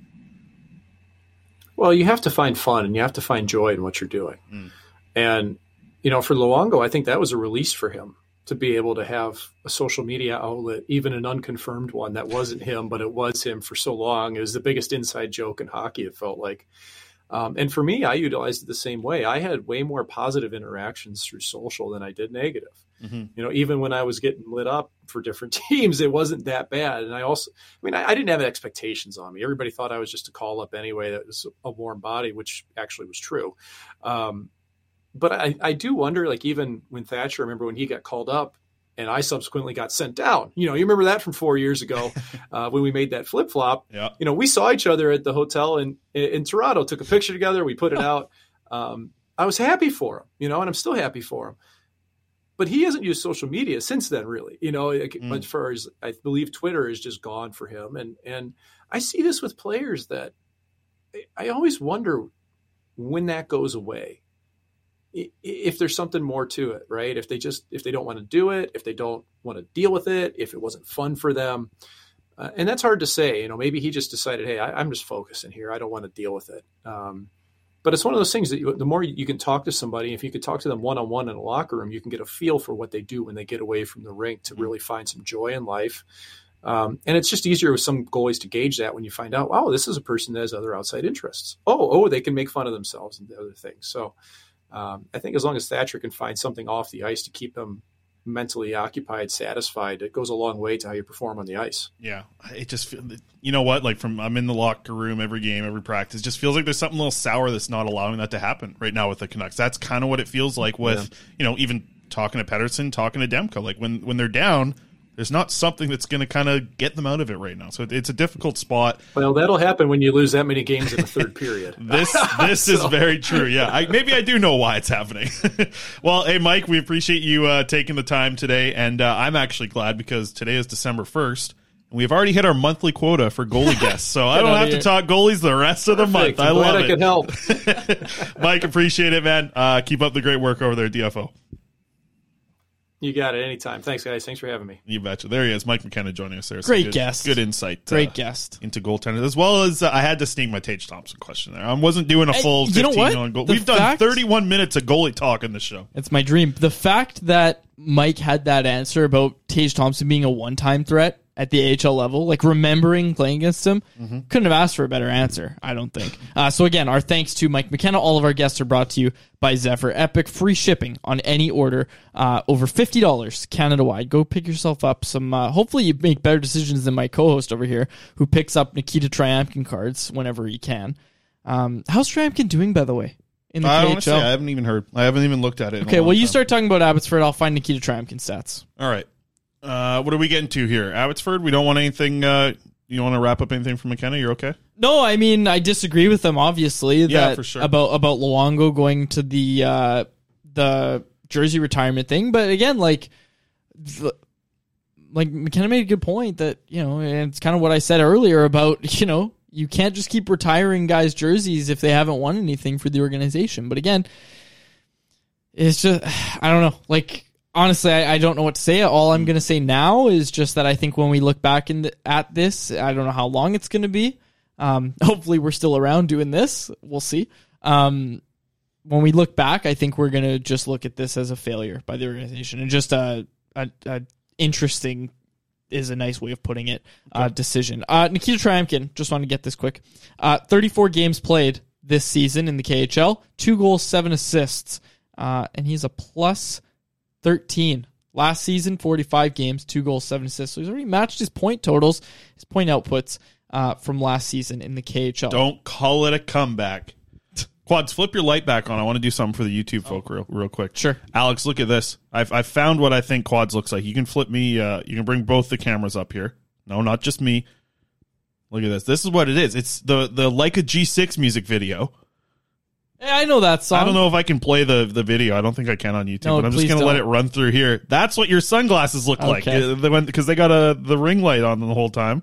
Well, you have to find fun and you have to find joy in what you're doing. Mm. And... You know, for Luongo, I think that was a release for him to be able to have a social media outlet, even an unconfirmed one that wasn't him, but it was him for so long. It was the biggest inside joke in hockey, it felt like. Um, and for me, I utilized it the same way. I had way more positive interactions through social than I did negative. Mm-hmm. You know, even when I was getting lit up for different teams, it wasn't that bad. And I also, I mean, I, I didn't have expectations on me. Everybody thought I was just a call up anyway. That was a warm body, which actually was true. Um, But I, I do wonder, like, even when Thatcher, remember when he got called up and I subsequently got sent down, you know, you remember that from four years ago uh, when we made that flip flop, yeah. You know, we saw each other at the hotel in, in Toronto, took a picture together. We put it out. Um, I was happy for him, you know, and I'm still happy for him, but he hasn't used social media since then, really, you know, like, mm. As far as I believe Twitter is just gone for him. And, and I see this with players that I always wonder, when that goes away, if there's something more to it, right? If they just, if they don't want to do it, if they don't want to deal with it, if it wasn't fun for them. Uh, and that's hard to say, you know, maybe he just decided, hey, I, I'm just focusing here. I don't want to deal with it. Um, but it's one of those things that you, the more you can talk to somebody, if you could talk to them one-on-one in a locker room, you can get a feel for what they do when they get away from the rink to really find some joy in life. Um, and it's just easier with some goalies to gauge that when you find out, wow, this is a person that has other outside interests. Oh, oh, they can make fun of themselves and other things. So um, I think as long as Thatcher can find something off the ice to keep him mentally occupied, satisfied, it goes a long way to how you perform on the ice. Yeah. It just, you know what, like from, I'm in the locker room every game, every practice, just feels like there's something a little sour that's not allowing that to happen right now with the Canucks. That's kind of what it feels like with, yeah. you know, even talking to Pettersson, talking to Demko, like when, when they're down, there's not something that's going to kind of get them out of it right now. So it's a difficult spot. Well, that'll happen when you lose that many games in the third period. This this so. is very true, yeah. I, maybe I do know why it's happening. Well, hey, Mike, we appreciate you uh, taking the time today, and uh, I'm actually glad because today is December first, and we've already hit our monthly quota for goalie guests, so I don't have here. to talk goalies the rest of the Perfect. month. I'm I love it. I can help. Mike, appreciate it, man. Uh, keep up the great work over there at D F O. You got it. Anytime. Thanks, guys. Thanks for having me. You betcha. There he is. Mike McKenna joining us there. So Great good, guest. Good insight. Great uh, guest. Into goaltenders. As well as uh, I had to sneak my Tage Thompson question there. I wasn't doing a full I, you know what? on goal. The We've fact, done thirty-one minutes of goalie talk in the show. It's my dream. The fact that Mike had that answer about Tage Thompson being a one-time threat at the A H L level, like remembering playing against him, mm-hmm. couldn't have asked for a better answer, I don't think. Uh, so again, our thanks to Mike McKenna. All of our guests are brought to you by Zephyr Epic. Free shipping on any order uh, over fifty dollars Canada-wide. Go pick yourself up some... Uh, hopefully you make better decisions than my co-host over here, who picks up Nikita Tryamkin cards whenever he can. Um, how's Tryamkin doing, by the way? In the I don't say, I haven't even heard. I haven't even looked at it. Okay, well, you time. start talking about Abbotsford. I'll find Nikita Tryamkin stats. All right. Uh, what are we getting to here? Abbotsford, we don't want anything. Uh, you want to wrap up anything from McKenna? You're okay? No, I mean, I disagree with them, obviously. That yeah, for sure. About, about Luongo going to the uh, the jersey retirement thing. But again, like, like McKenna made a good point that, you know, and it's kind of what I said earlier about, you know, you can't just keep retiring guys' jerseys if they haven't won anything for the organization. But again, it's just, I don't know, like, honestly, I, I don't know what to say. All I'm going to say now is just that I think when we look back in the, at this, I don't know how long it's going to be. Um, hopefully, we're still around doing this. We'll see. Um, when we look back, I think we're going to just look at this as a failure by the organization and just a, a, a interesting is a nice way of putting it. Okay. Uh, decision. Uh, Nikita Tryamkin. Just want to get this quick. Uh, thirty-four games played this season in the K H L. Two goals, seven assists, uh, and he's a plus thirteen last season, forty-five games, two goals, seven assists. So he's already matched his point totals, his point outputs uh, from last season in the K H L. Don't call it a comeback. Quads, flip your light back on. I want to do something for the YouTube folk oh. real, real quick. Sure, Alex, look at this. I've I've found what I think Quads looks like. You can flip me. Uh, you can bring both the cameras up here. No, not just me. Look at this. This is what it is. It's the the Leica G six music video. I know that song. I don't know if I can play the, the video. I don't think I can on YouTube, no, but I'm just going to let it run through here. That's what your sunglasses look okay. like, because they, they got a, the ring light on them the whole time.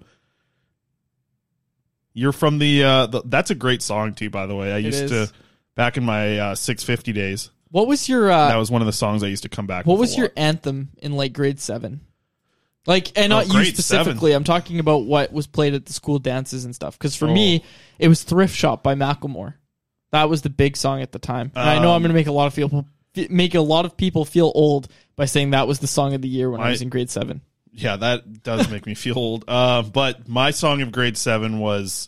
You're from the, uh, the... That's a great song, too, by the way. I it used is. to... Back in my uh, six fifty days. What was your... Uh, that was one of the songs I used to come back What was your anthem in, like, grade seven? Like, and oh, not you specifically. Seven. I'm talking about what was played at the school dances and stuff, because for oh. me, it was Thrift Shop by Macklemore. That was the big song at the time. And um, I know I'm going to make a lot of people make a lot of people feel old by saying that was the song of the year when I, I was in grade seven. Yeah, that does make me feel old. Uh, but my song of grade seven was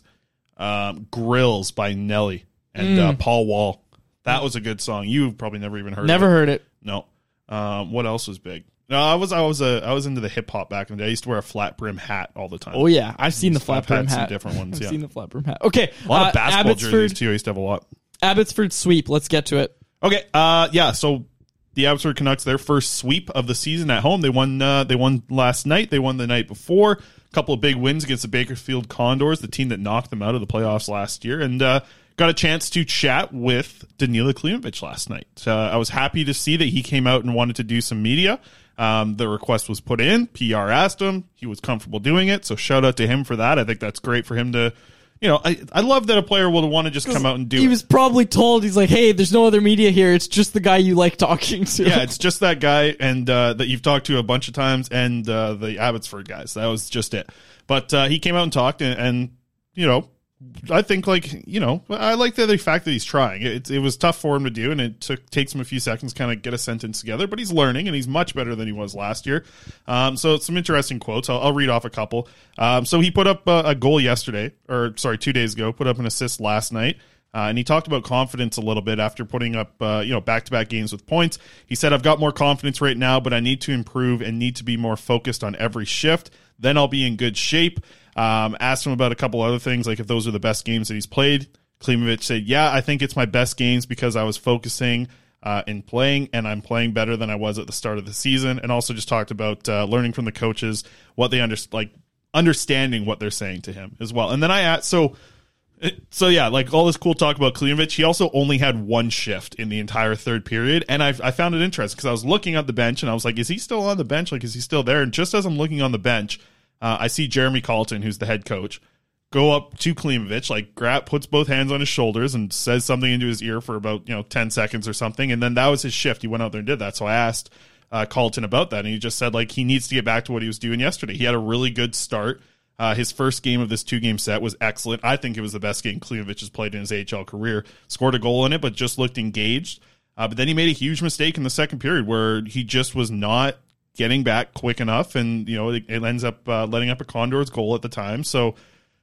um, Grills by Nelly and mm. uh, Paul Wall. That was a good song. You've probably never even heard never of it. Never heard it. No. Um, what else was big? No, I was I was a I was into the hip hop back in the day. I used to wear a flat brim hat all the time. Oh yeah, I've seen the flat, flat brim hat. Different ones. I've yeah. seen the flat brim hat. Okay, a lot uh, of basketball Abbotsford, jerseys too. I used to have a lot. Abbotsford sweep. Let's get to it. Okay. Uh, yeah. So the Abbotsford Canucks, their first sweep of the season at home. They won. Uh, they won last night. They won the night before. A couple of big wins against the Bakersfield Condors, the team that knocked them out of the playoffs last year, and uh, got a chance to chat with Danila Klimovich last night. Uh, I was happy to see that he came out and wanted to do some media. Um, the request was put in. P R asked him. He was comfortable doing it, so shout out to him for that. I think that's great for him to you know, I, I love that a player will want to just come out and do it. He was probably told, he's like, hey, there's no other media here. It's just the guy you like talking to. Yeah, it's just that guy and uh, that you've talked to a bunch of times, and uh, the Abbotsford guys. That was just it. But uh, he came out and talked, and, and, you know, I think, like, you know, I like the fact that he's trying. It, it was tough for him to do, and it took takes him a few seconds to kind of get a sentence together, but he's learning, and he's much better than he was last year. Um, so some interesting quotes. I'll, I'll read off a couple. Um, so he put up a, a goal yesterday, or sorry, two days ago, put up an assist last night. Uh, and he talked about confidence a little bit after putting up, uh, you know, back-to-back games with points. He said, I've got more confidence right now, but I need to improve and need to be more focused on every shift. Then I'll be in good shape. Um, asked him about a couple other things, like if those are the best games that he's played. Klimovich said, yeah, I think it's my best games because I was focusing uh, in playing, and I'm playing better than I was at the start of the season. And also just talked about uh, learning from the coaches, what they under- like understanding what they're saying to him as well. And then I asked, so... So, yeah, like all this cool talk about Klimovich, he also only had one shift in the entire third period. And I, I found it interesting because I was looking at the bench and I was like, is he still on the bench? Like, is he still there? And just as I'm looking on the bench, uh, I see Jeremy Colleton, who's the head coach, go up to Klimovich, like grab, puts both hands on his shoulders and says something into his ear for about, you know, ten seconds or something. And then that was his shift. He went out there and did that. So I asked uh, Colleton about that. And he just said, like, he needs to get back to what he was doing yesterday. He had a really good start. Uh, his first game of this two-game set was excellent. I think it was the best game Klimovich has played in his A H L career. Scored a goal in it, but just looked engaged. Uh, but then he made a huge mistake in the second period where he just was not getting back quick enough, and you know it, it ends up uh, letting up a Condors goal at the time. So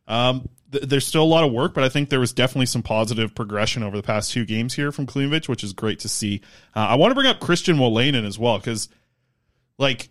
um, th- there's still a lot of work, but I think there was definitely some positive progression over the past two games here from Klimovich, which is great to see. Uh, I want to bring up Christian Wolanin as well because, like,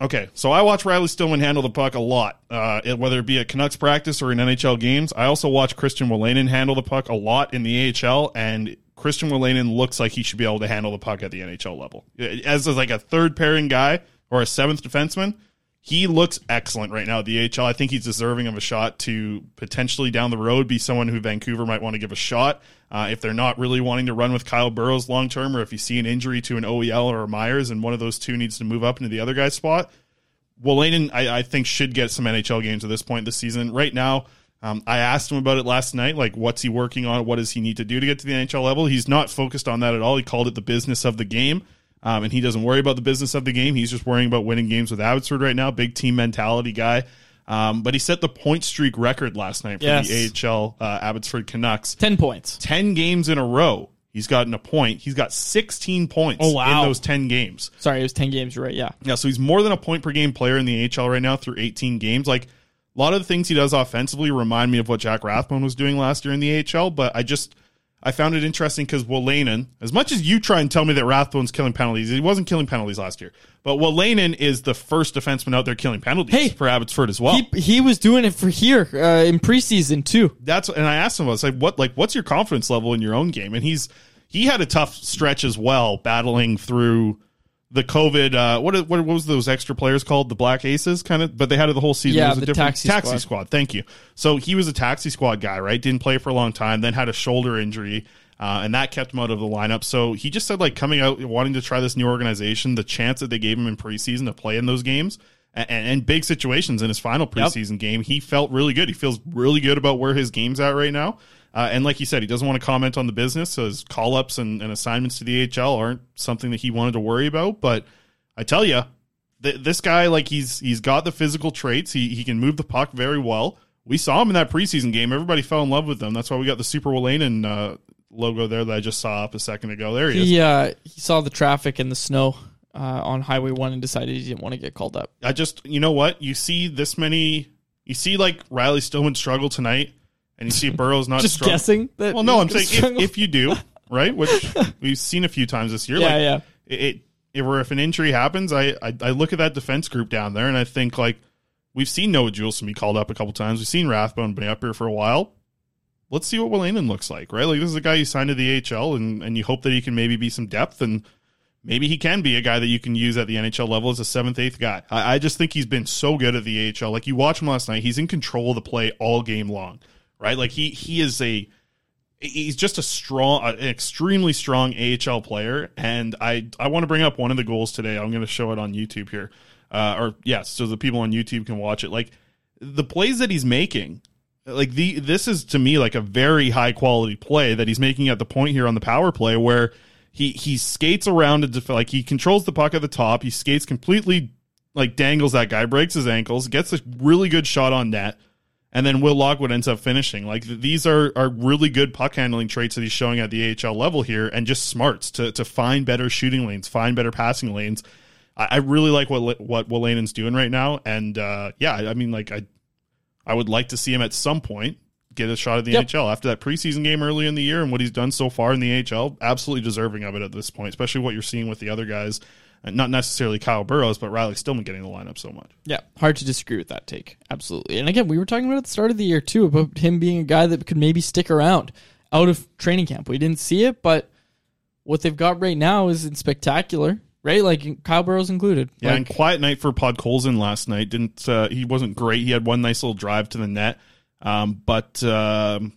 okay, so I watch Riley Stillman handle the puck a lot, uh, whether it be at Canucks practice or in N H L games. I also watch Christian Wolanin handle the puck a lot in the A H L, and Christian Wolanin looks like he should be able to handle the puck at the N H L level. As, as like a third-pairing guy or a seventh defenseman, he looks excellent right now at the A H L. I think he's deserving of a shot to potentially down the road be someone who Vancouver might want to give a shot uh, if they're not really wanting to run with Kyle Burrows long-term, or if you see an injury to an O E L or a Myers and one of those two needs to move up into the other guy's spot. Wolanin, I, I think, should get some N H L games at this point this season. Right now, um, I asked him about it last night, like what's he working on? What does he need to do to get to the N H L level? He's not focused on that at all. He called it the business of the game. Um, and he doesn't worry about the business of the game. He's just worrying about winning games with Abbotsford right now. Big team mentality guy. Um, but he set the point streak record last night for yes. the A H L uh, Abbotsford Canucks. Ten points. Ten games in a row. He's gotten a point. He's got sixteen points oh, wow. in those ten games. Sorry, it was ten games. You're right, yeah. Yeah, so he's more than a point per game player in the A H L right now through eighteen games. Like, a lot of the things he does offensively remind me of what Jack Rathbone was doing last year in the A H L, but I just... I found it interesting because Wolanin, as much as you try and tell me that Rathbone's killing penalties, he wasn't killing penalties last year, but Wolanin is the first defenseman out there killing penalties hey, for Abbotsford as well. He, he was doing it for here uh, in preseason too. That's and I asked him, I was like, "What, like, what's your confidence level in your own game?" And he's he had a tough stretch as well, battling through the COVID. Uh, what what, what was those extra players called? The Black Aces, kind of, but they had it the whole season. Yeah, it was the a different, taxi, taxi squad. squad. Thank you. So he was a taxi squad guy, right? Didn't play for a long time. Then had a shoulder injury. Uh, and that kept him out of the lineup. So he just said, like, coming out, wanting to try this new organization, the chance that they gave him in preseason to play in those games and, and big situations in his final preseason yep. game, he felt really good. He feels really good about where his game's at right now. Uh, and like he said, he doesn't want to comment on the business. So his call-ups and, and assignments to the A H L aren't something that he wanted to worry about. But I tell you, th- this guy, like, he's he's got the physical traits. He he can move the puck very well. We saw him in that preseason game. Everybody fell in love with him. That's why we got the Super Wolanin uh logo there that I just saw up a second ago. There he, he is. Uh, he saw the traffic and the snow uh, on Highway one and decided he didn't want to get called up. I just, you know what? You see this many, you see like Riley Stillman struggle tonight and you see Burrows not just struggle. guessing. That well, no, I'm saying if, if you do, right? Which we've seen a few times this year. Yeah, like, yeah. It, it, or if an injury happens, I, I, I look at that defense group down there and I think, like, we've seen Noah Juleson be called up a couple times. We've seen Rathbone be up here for a while. Let's see what Wolanin looks like, right? Like, this is a guy you signed to the A H L, and, and you hope that he can maybe be some depth, and maybe he can be a guy that you can use at the N H L level as a seventh, eighth guy. I, I just think he's been so good at the A H L. Like, you watch him last night, he's in control of the play all game long, right? Like, he he is a he's just a strong, an extremely strong A H L player, and I, I want to bring up one of the goals today. I'm going to show it on YouTube here, uh, or yes, yeah, so the people on YouTube can watch it. Like, the plays that he's making Like the this is to me like a very high quality play that he's making at the point here on the power play where he he skates around and def- like he controls the puck at the top. He skates completely, like dangles that guy, breaks his ankles, gets a really good shot on net, and then Will Lockwood ends up finishing. Like these are are really good puck handling traits that he's showing at the A H L level here, and just smarts to to find better shooting lanes, find better passing lanes. I, I really like what what Wolanin's doing right now, and uh, yeah, I mean like I. I would like to see him at some point get a shot at the yep. N H L after that preseason game early in the year and what he's done so far in the A H L. Absolutely deserving of it at this point, especially what you're seeing with the other guys, and not necessarily Kyle Burrows, but Riley Stillman getting the lineup so much. Yeah, hard to disagree with that take. Absolutely. And again, we were talking about at the start of the year too about him being a guy that could maybe stick around out of training camp. We didn't see it, but what they've got right now is spectacular. Right, like Kyle Burrows included. Yeah, like, and quiet night for Pod Colson last night. Didn't uh, he wasn't great. He had one nice little drive to the net, um, but um,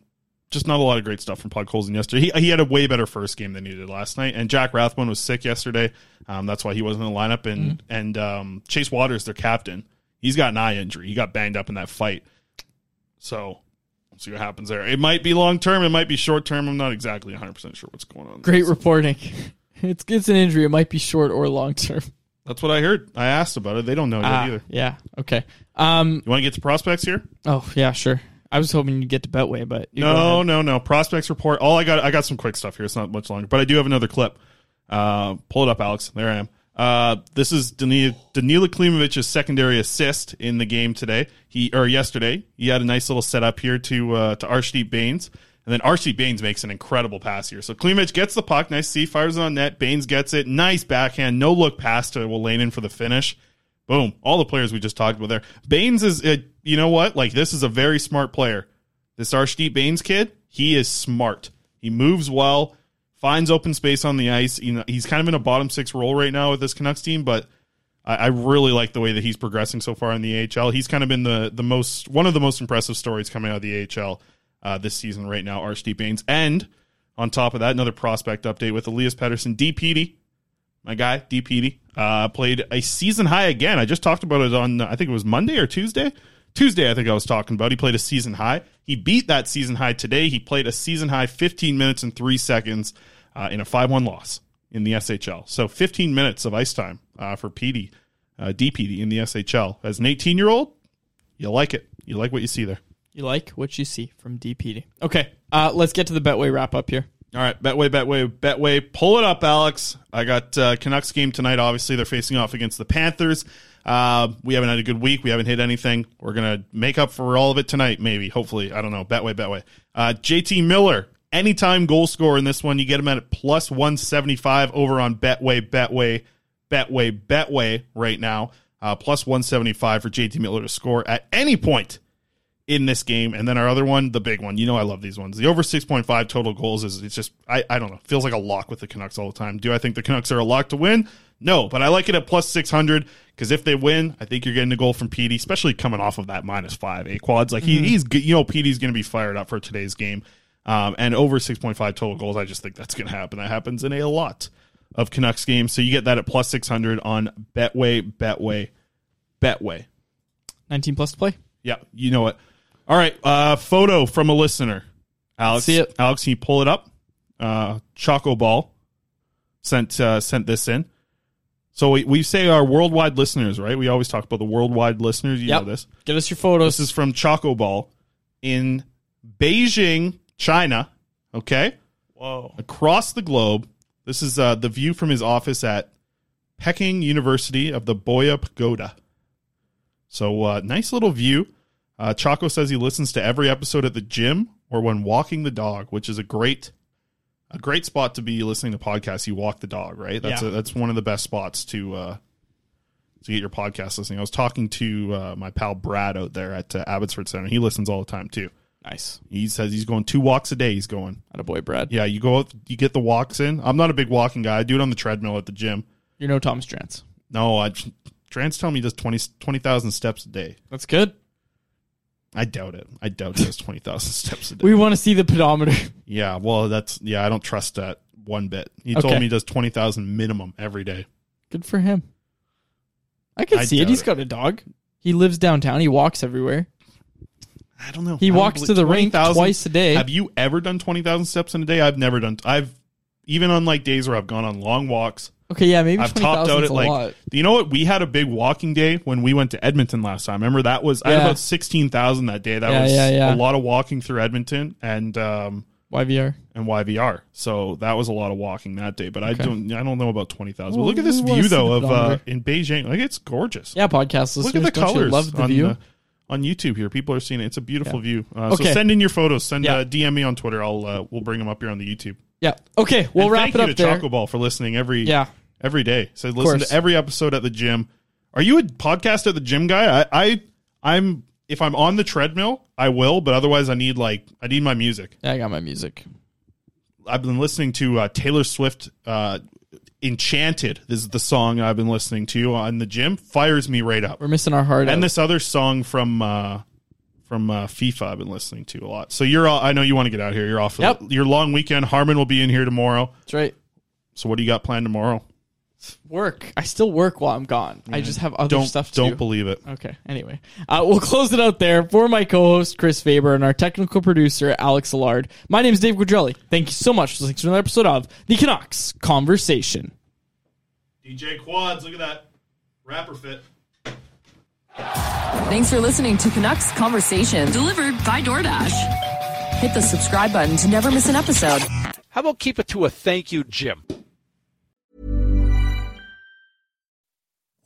just not a lot of great stuff from Pod Colson yesterday. He, he had a way better first game than he did last night. And Jack Rathbone was sick yesterday. Um, that's why he wasn't in the lineup. And mm-hmm. and um, Chase Waters, their captain, he's got an eye injury. He got banged up in that fight. So we'll see what happens there. It might be long term. It might be short term. I'm not exactly one hundred percent sure what's going on. Great there, so. Reporting. It's it's an injury. It might be short or long term. That's what I heard. I asked about it. They don't know yet uh, either. Yeah. Okay. Um, you want to get to prospects here? Oh yeah, sure. I was hoping you'd get to Betway, but no, no, no. Prospects report. All I got. I got some quick stuff here. It's not much longer, but I do have another clip. Uh, pull it up, Alex. There I am. Uh, this is Danila, Danila Klimovich's secondary assist in the game today. He or yesterday. He had a nice little setup here to uh, to Arshdeep Baines. And then R C Baines makes an incredible pass here. So Klimovich gets the puck. Nice C. Fires it on net. Baines gets it. Nice backhand. No look pass to Wolanin for the finish. Boom. All the players we just talked about there. Baines is, a, you know what? Like, this is a very smart player. This Arshdeep Baines kid, he is smart. He moves well, finds open space on the ice. You know, he's kind of in a bottom six role right now with this Canucks team, but I, I really like the way that he's progressing so far in the A H L. He's kind of been the, the most, one of the most impressive stories coming out of the A H L. Uh, this season right now, Arshdeep Baines. And on top of that, another prospect update with Elias Pettersson. D. Petey, my guy, D. Petey, uh, played a season high again. I just talked about it on, I think it was Monday or Tuesday. Tuesday, I think I was talking about. He played a season high. He beat that season high today. He played a season high fifteen minutes and three seconds uh, in a five one loss in the S H L. So fifteen minutes of ice time uh, for Petey, uh, D. Petey in the S H L. As an eighteen-year-old, you like it. You like what you see there. You like what you see from D P D. Okay, uh, let's get to the Betway wrap-up here. All right, Betway, Betway, Betway. Pull it up, Alex. I got uh, Canucks game tonight, obviously. They're facing off against the Panthers. Uh, we haven't had a good week. We haven't hit anything. We're going to make up for all of it tonight, maybe, hopefully. I don't know. Betway, Betway. Uh, J T Miller, anytime goal scorer in this one. You get him at plus one seventy-five over on Betway, Betway, Betway, Betway right now. Uh, plus one seventy-five for J T Miller to score at any point in this game. And then our other one, the big one, you know, I love these ones. The over six point five total goals is, it's just, I, I don't know, feels like a lock with the Canucks all the time. Do I think the Canucks are a lock to win? No, but I like it at plus six hundred because if they win, I think you're getting a goal from Petey, especially coming off of that minus five, eight quads. Like he, mm-hmm. he's, you know, Petey's going to be fired up for today's game. Um, and over six point five total goals, I just think that's going to happen. That happens in a lot of Canucks games. So you get that at plus six hundred on Betway, Betway, Betway. nineteen plus to play. Yeah, you know what? All right, uh, photo from a listener. Alex, See it. Alex, can you pull it up? Uh, Choco Ball sent uh, sent this in. So we, we say our worldwide listeners, right? We always talk about the worldwide listeners. You yep. know this. Give us your photos. This is from Choco Ball in Beijing, China. Okay? Whoa. Across the globe. This is uh, the view from his office at Peking University of the Boya Pagoda. So uh, nice little view. Uh, Choco says he listens to every episode at the gym or when walking the dog, which is a great, a great spot to be listening to podcasts. You walk the dog, right? That's yeah. a, that's one of the best spots to uh, to get your podcast listening. I was talking to uh, my pal Brad out there at uh, Abbotsford Center. He listens all the time too. Nice. He says he's going two walks a day. He's going. Atta boy, Brad. Yeah, you go out, you get the walks in. I'm not a big walking guy. I do it on the treadmill at the gym. You're no Thomas Trance. No, I Trance tell me he does twenty thousand steps a day. That's good. I doubt it. I doubt there's twenty thousand steps a day. We want to see the pedometer. Yeah, well, that's... Yeah, I don't trust that one bit. He okay. told me he does twenty thousand minimum every day. Good for him. I can I see it. He's it. got a dog. He lives downtown. He walks everywhere. I don't know. He walks to the rink twice a day. Have you ever done twenty thousand steps in a day? I've never done. I've even on like days where I've gone on long walks. Okay, yeah, maybe I've topped out at like lot. You know what? We had a big walking day when we went to Edmonton last time. Remember that was yeah. I had about sixteen thousand that day. That yeah, was yeah, yeah. a lot of walking through Edmonton and um, Y V R and Y V R. So that was a lot of walking that day. But okay. I don't, I don't know about twenty thousand. Well, look at this view though of uh, in Beijing. Like it's gorgeous. Yeah, podcast listeners, look at the colors. Love the on, view. Uh, on YouTube here, people are seeing it. It's a beautiful yeah. view. Uh, okay. So send in your photos. Send yeah. uh, D M me on Twitter. I'll uh, we'll bring them up here on the YouTube. Yeah. Okay. We'll and wrap it up there. Thank you to Choco Ball for listening every yeah. every day. So listen to every episode at the gym. Are you a podcast at the gym guy? I, I I'm if I'm on the treadmill, I will. But otherwise, I need like I need my music. Yeah, I got my music. I've been listening to uh, Taylor Swift. Uh, Enchanted is the song I've been listening to on the gym. Fires me right up. We're missing our heart. And out. This other song from uh, from uh, FIFA I've been listening to a lot. So you're all, I know you want to get out of here. You're off for yep. the, your long weekend. Harmon will be in here tomorrow. That's right. So what do you got planned tomorrow? Work. I still work while I'm gone. Yeah. I just have other don't, stuff to don't do. Don't believe it. Okay. Anyway, uh, we'll close it out there. For my co-host, Chris Faber, and our technical producer, Alex Allard, my name is Dave Guadrelli. Thank you so much for listening to another episode of The Canucks Conversation. D J Quads, look at that. Rapper fit. Thanks for listening to Canucks Conversation, delivered by DoorDash. Hit the subscribe button to never miss an episode. How about keep it to a thank you, Jim?